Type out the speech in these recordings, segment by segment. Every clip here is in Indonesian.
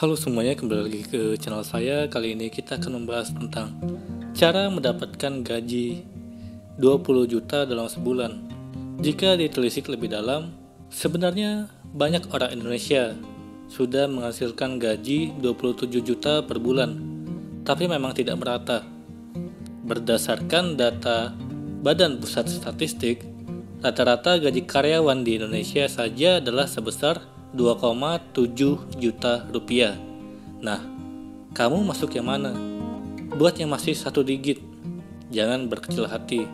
Halo semuanya, kembali lagi ke channel saya. Kali ini kita akan membahas tentang cara mendapatkan gaji 20 juta dalam sebulan. Jika ditelisik lebih dalam, sebenarnya banyak orang Indonesia sudah menghasilkan gaji 27 juta per bulan, tapi memang tidak merata. Berdasarkan data Badan Pusat Statistik, rata-rata gaji karyawan di Indonesia saja adalah sebesar 2,7 juta rupiah. Nah, kamu masuk yang mana? Buat yang masih satu digit, jangan berkecil hati.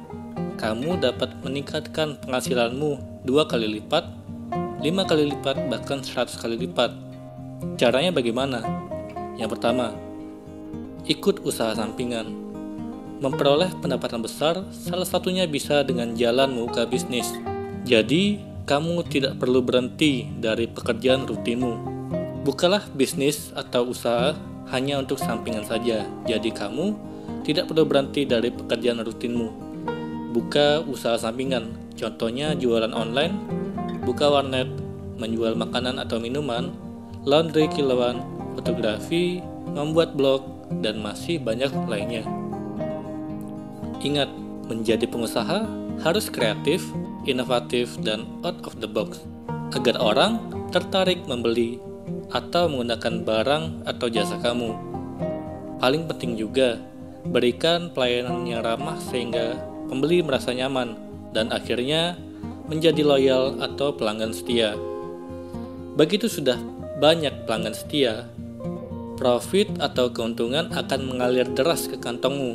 Kamu dapat meningkatkan penghasilanmu 2 kali lipat, 5 kali lipat, bahkan 100 kali lipat. Caranya bagaimana? Yang pertama, ikut usaha sampingan. Memperoleh pendapatan besar, salah satunya bisa dengan jalan membuka bisnis. Jadi, kamu tidak perlu berhenti dari pekerjaan rutinmu. Bukalah bisnis atau usaha hanya untuk sampingan saja. Jadi kamu tidak perlu berhenti dari pekerjaan rutinmu. Buka usaha sampingan, contohnya jualan online, buka warnet, menjual makanan atau minuman, laundry kilauan, fotografi, membuat blog, dan masih banyak lainnya. Ingat, menjadi pengusaha harus kreatif, inovatif, dan out of the box agar orang tertarik membeli atau menggunakan barang atau jasa kamu. Paling penting juga, berikan pelayanan yang ramah sehingga pembeli merasa nyaman dan akhirnya menjadi loyal atau pelanggan setia. Begitu sudah banyak pelanggan setia, profit atau keuntungan akan mengalir deras ke kantongmu.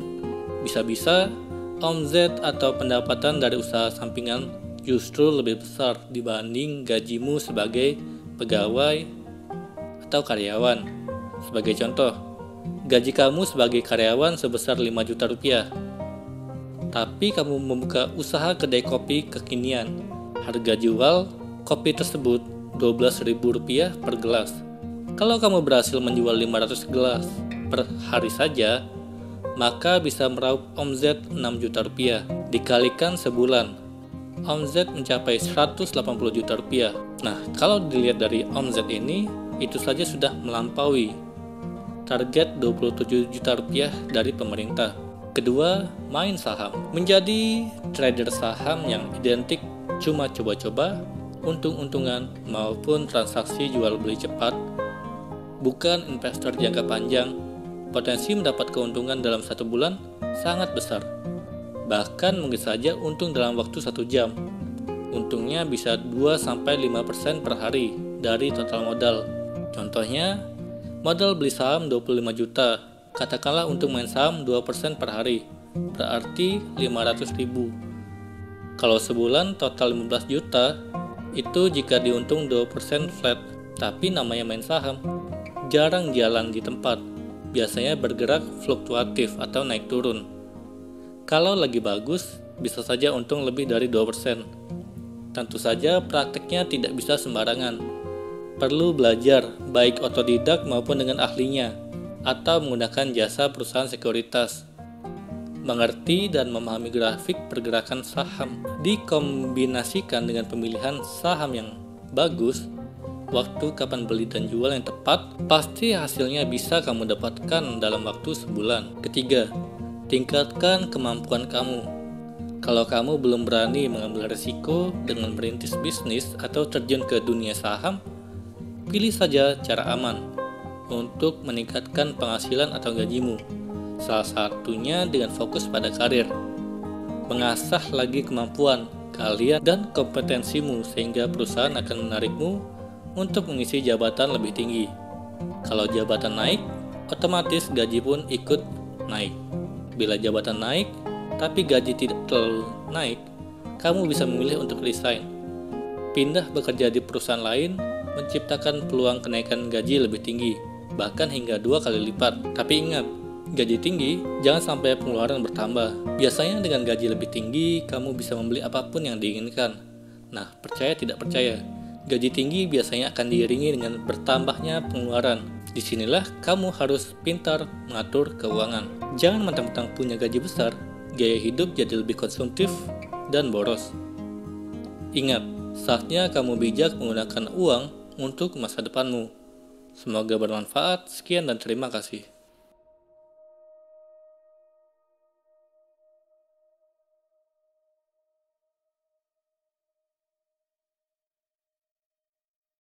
Bisa-bisa omzet atau pendapatan dari usaha sampingan justru lebih besar dibanding gajimu sebagai pegawai atau karyawan. Sebagai contoh, gaji kamu sebagai karyawan sebesar 5 juta rupiah. Tapi kamu membuka usaha kedai kopi kekinian. Harga jual kopi tersebut 12.000 rupiah per gelas. Kalau kamu berhasil menjual 500 gelas per hari saja, maka bisa meraup omzet 6 juta rupiah. Dikalikan sebulan, omzet mencapai 180 juta rupiah. Nah, kalau dilihat dari omzet ini, itu saja sudah melampaui target 27 juta rupiah dari pemerintah. Kedua, main saham. Menjadi trader saham yang identik cuma coba-coba, untung-untungan, maupun transaksi jual-beli cepat, bukan investor jangka panjang. Potensi mendapat keuntungan dalam satu bulan sangat besar. Bahkan mungkin saja untung dalam waktu 1 jam. Untungnya bisa 2-5% per hari dari total modal. Contohnya, modal beli saham 25 juta. Katakanlah untung main saham 2% per hari, berarti 500.000. Kalau sebulan total 15 juta, itu jika diuntung 2% flat. Tapi namanya main saham, jarang jalan di tempat. Biasanya bergerak fluktuatif atau naik turun. Kalau lagi bagus, bisa saja untung lebih dari 2%. Tentu saja prakteknya tidak bisa sembarangan. Perlu belajar, baik otodidak maupun dengan ahlinya, atau menggunakan jasa perusahaan sekuritas. Mengerti dan memahami grafik pergerakan saham, dikombinasikan dengan pemilihan saham yang bagus, waktu kapan beli dan jual yang tepat, pasti hasilnya bisa kamu dapatkan dalam waktu sebulan. Ketiga, tingkatkan kemampuan kamu. Kalau kamu belum berani mengambil risiko dengan merintis bisnis atau terjun ke dunia saham, pilih saja cara aman untuk meningkatkan penghasilan atau gajimu. Salah satunya dengan fokus pada karir. Mengasah lagi kemampuan kalian dan kompetensimu sehingga perusahaan akan menarikmu untuk mengisi jabatan lebih tinggi. Kalau jabatan naik, otomatis gaji pun ikut naik. Bila jabatan naik, tapi gaji tidak terlalu naik, kamu bisa memilih untuk resign, pindah bekerja di perusahaan lain, menciptakan peluang kenaikan gaji lebih tinggi, bahkan hingga 2 kali lipat. Tapi ingat, gaji tinggi, jangan sampai pengeluaran bertambah. Biasanya dengan gaji lebih tinggi, kamu bisa membeli apapun yang diinginkan. Nah, percaya tidak percaya, gaji tinggi biasanya akan diiringi dengan bertambahnya pengeluaran. Disinilah kamu harus pintar mengatur keuangan. Jangan mentang-mentang punya gaji besar, gaya hidup jadi lebih konsumtif dan boros. Ingat, saatnya kamu bijak menggunakan uang untuk masa depanmu. Semoga bermanfaat. Sekian dan terima kasih.